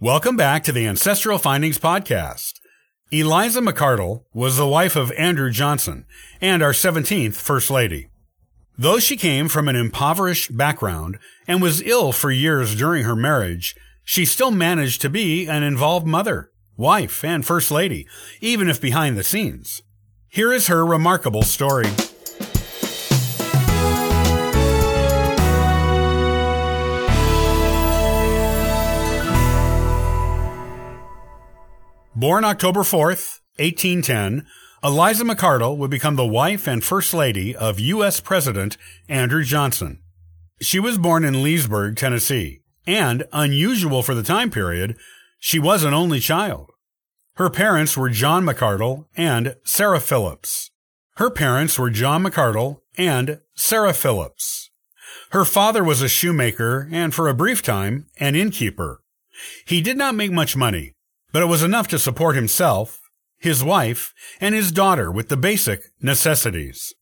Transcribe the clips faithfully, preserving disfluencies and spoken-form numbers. Welcome back to the Ancestral Findings Podcast. Eliza McCardle was the wife of Andrew Johnson and our seventeenth First Lady. Though she came from an impoverished background and was ill for years during her marriage, she still managed to be an involved mother, wife, and First Lady, even if behind the scenes. Here is her remarkable story. Born October fourth, eighteen ten, Eliza McCardle would become the wife and First Lady of U S President Andrew Johnson. She was born in Leesburg, Tennessee, and, unusual for the time period, she was an only child. Her parents were John McCardle and Sarah Phillips. Her parents were John McCardle and Sarah Phillips. Her father was a shoemaker and, for a brief time, an innkeeper. He did not make much money, but it was enough to support himself, his wife, and his daughter with the basic necessities.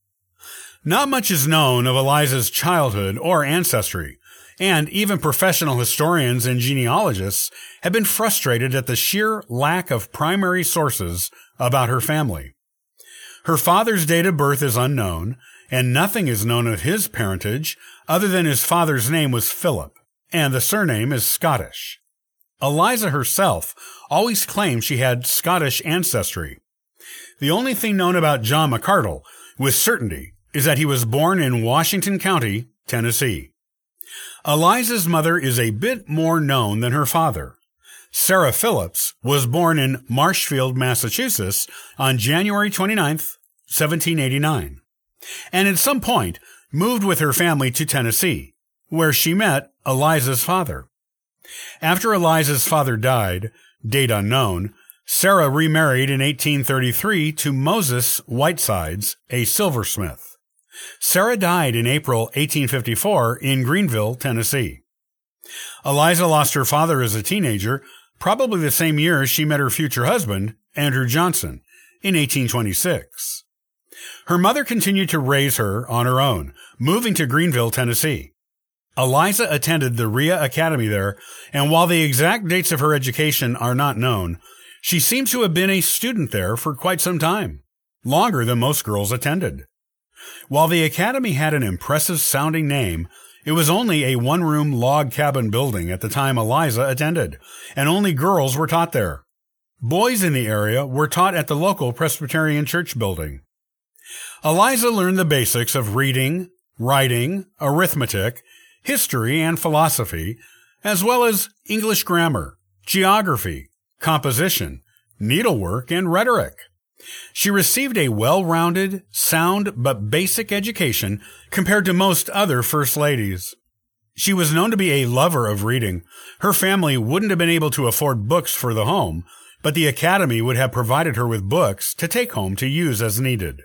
Not much is known of Eliza's childhood or ancestry, and even professional historians and genealogists have been frustrated at the sheer lack of primary sources about her family. Her father's date of birth is unknown, and nothing is known of his parentage other than his father's name was Philip, and the surname is Scottish. Eliza herself always claimed she had Scottish ancestry. The only thing known about John McCardle with certainty is that he was born in Washington County, Tennessee. Eliza's mother is a bit more known than her father. Sarah Phillips was born in Marshfield, Massachusetts on January twenty-ninth, seventeen eighty-nine, and at some point moved with her family to Tennessee, where she met Eliza's father. After Eliza's father died, date unknown, Sarah remarried in eighteen thirty-three to Moses Whitesides, a silversmith. Sarah died in April eighteen fifty-four in Greenville, Tennessee. Eliza lost her father as a teenager, probably the same year she met her future husband, Andrew Johnson, in eighteen twenty-six. Her mother continued to raise her on her own, moving to Greenville, Tennessee. Eliza attended the Rhea Academy there, and while the exact dates of her education are not known, she seems to have been a student there for quite some time, longer than most girls attended. While the academy had an impressive-sounding name, it was only a one-room log cabin building at the time Eliza attended, and only girls were taught there. Boys in the area were taught at the local Presbyterian church building. Eliza learned the basics of reading, writing, arithmetic, history and philosophy, as well as English grammar, geography, composition, needlework, and rhetoric. She received a well-rounded, sound, but basic education compared to most other First Ladies. She was known to be a lover of reading. Her family wouldn't have been able to afford books for the home, but the Academy would have provided her with books to take home to use as needed.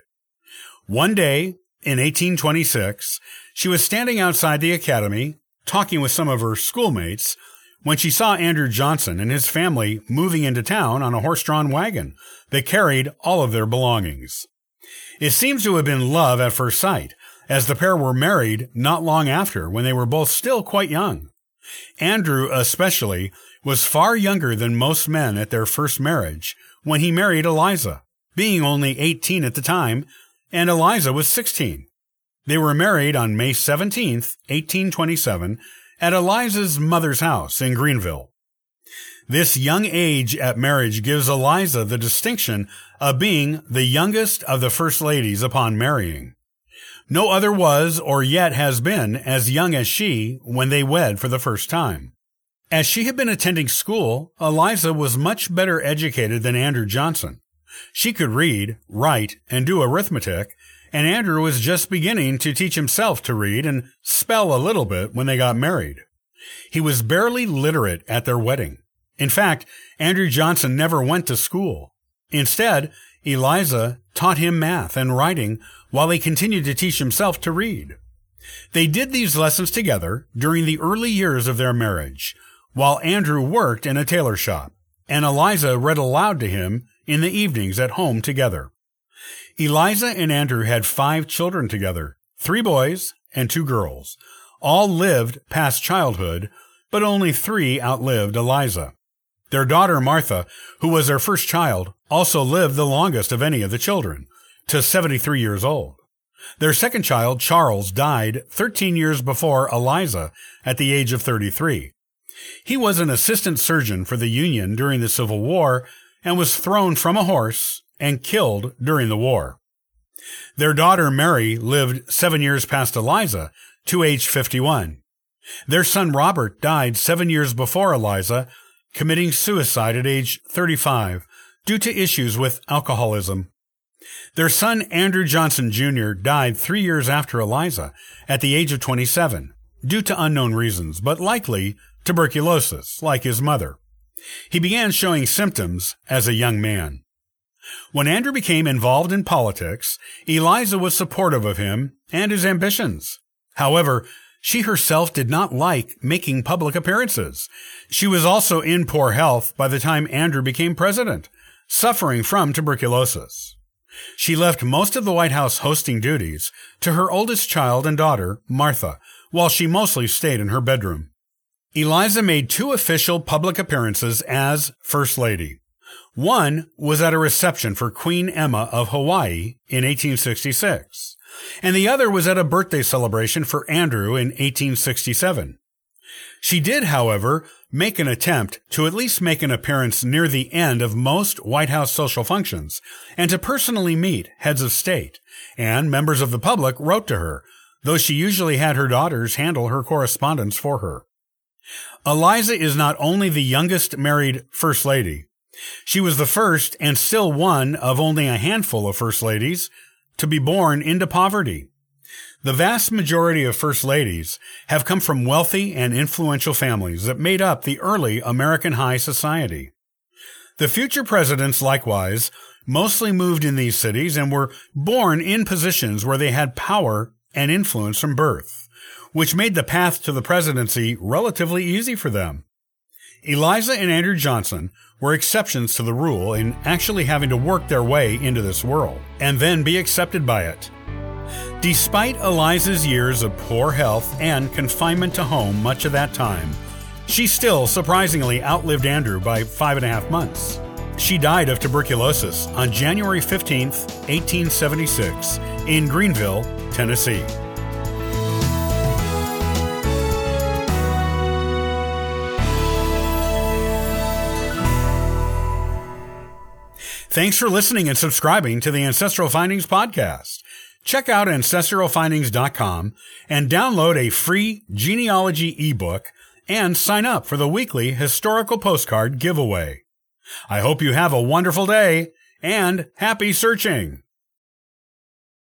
One day, in eighteen twenty-six, she was standing outside the Academy, talking with some of her schoolmates, when she saw Andrew Johnson and his family moving into town on a horse-drawn wagon that carried all of their belongings. It seems to have been love at first sight, as the pair were married not long after when they were both still quite young. Andrew, especially, was far younger than most men at their first marriage when he married Eliza, being only eighteen at the time, and Eliza was sixteen. They were married on May seventeenth, eighteen twenty-seven, at Eliza's mother's house in Greenville. This young age at marriage gives Eliza the distinction of being the youngest of the First Ladies upon marrying. No other was or yet has been as young as she when they wed for the first time. As she had been attending school, Eliza was much better educated than Andrew Johnson. She could read, write, and do arithmetic, and Andrew was just beginning to teach himself to read and spell a little bit when they got married. He was barely literate at their wedding. In fact, Andrew Johnson never went to school. Instead, Eliza taught him math and writing while he continued to teach himself to read. They did these lessons together during the early years of their marriage, while Andrew worked in a tailor shop, and Eliza read aloud to him in the evenings at home together. Eliza and Andrew had five children together, three boys and two girls. All lived past childhood, but only three outlived Eliza. Their daughter, Martha, who was their first child, also lived the longest of any of the children, to seventy-three years old. Their second child, Charles, died thirteen years before Eliza at the age of thirty-three. He was an assistant surgeon for the Union during the Civil War and was thrown from a horse and killed during the war. Their daughter, Mary, lived seven years past Eliza to age fifty-one. Their son, Robert, died seven years before Eliza, committing suicide at age thirty-five due to issues with alcoholism. Their son, Andrew Johnson Junior, died three years after Eliza at the age of twenty-seven due to unknown reasons, but likely tuberculosis, like his mother. He began showing symptoms as a young man. When Andrew became involved in politics, Eliza was supportive of him and his ambitions. However, she herself did not like making public appearances. She was also in poor health by the time Andrew became president, suffering from tuberculosis. She left most of the White House hosting duties to her oldest child and daughter, Martha, while she mostly stayed in her bedroom. Eliza made two official public appearances as First Lady. One was at a reception for Queen Emma of Hawaii in eighteen sixty-six, and the other was at a birthday celebration for Andrew in eighteen sixty-seven. She did, however, make an attempt to at least make an appearance near the end of most White House social functions and to personally meet heads of state, and members of the public wrote to her, though she usually had her daughters handle her correspondence for her. Eliza is not only the youngest married First Lady, she was the first and still one of only a handful of First Ladies to be born into poverty. The vast majority of First Ladies have come from wealthy and influential families that made up the early American high society. The future presidents, likewise, mostly moved in these cities and were born in positions where they had power and influence from birth, which made the path to the presidency relatively easy for them. Eliza and Andrew Johnson were exceptions to the rule in actually having to work their way into this world and then be accepted by it. Despite Eliza's years of poor health and confinement to home much of that time, she still surprisingly outlived Andrew by five and a half months. She died of tuberculosis on January fifteenth, eighteen seventy-six, in Greenville, Tennessee. Thanks for listening and subscribing to the Ancestral Findings Podcast. Check out ancestral findings dot com and download a free genealogy ebook and sign up for the weekly historical postcard giveaway. I hope you have a wonderful day and happy searching!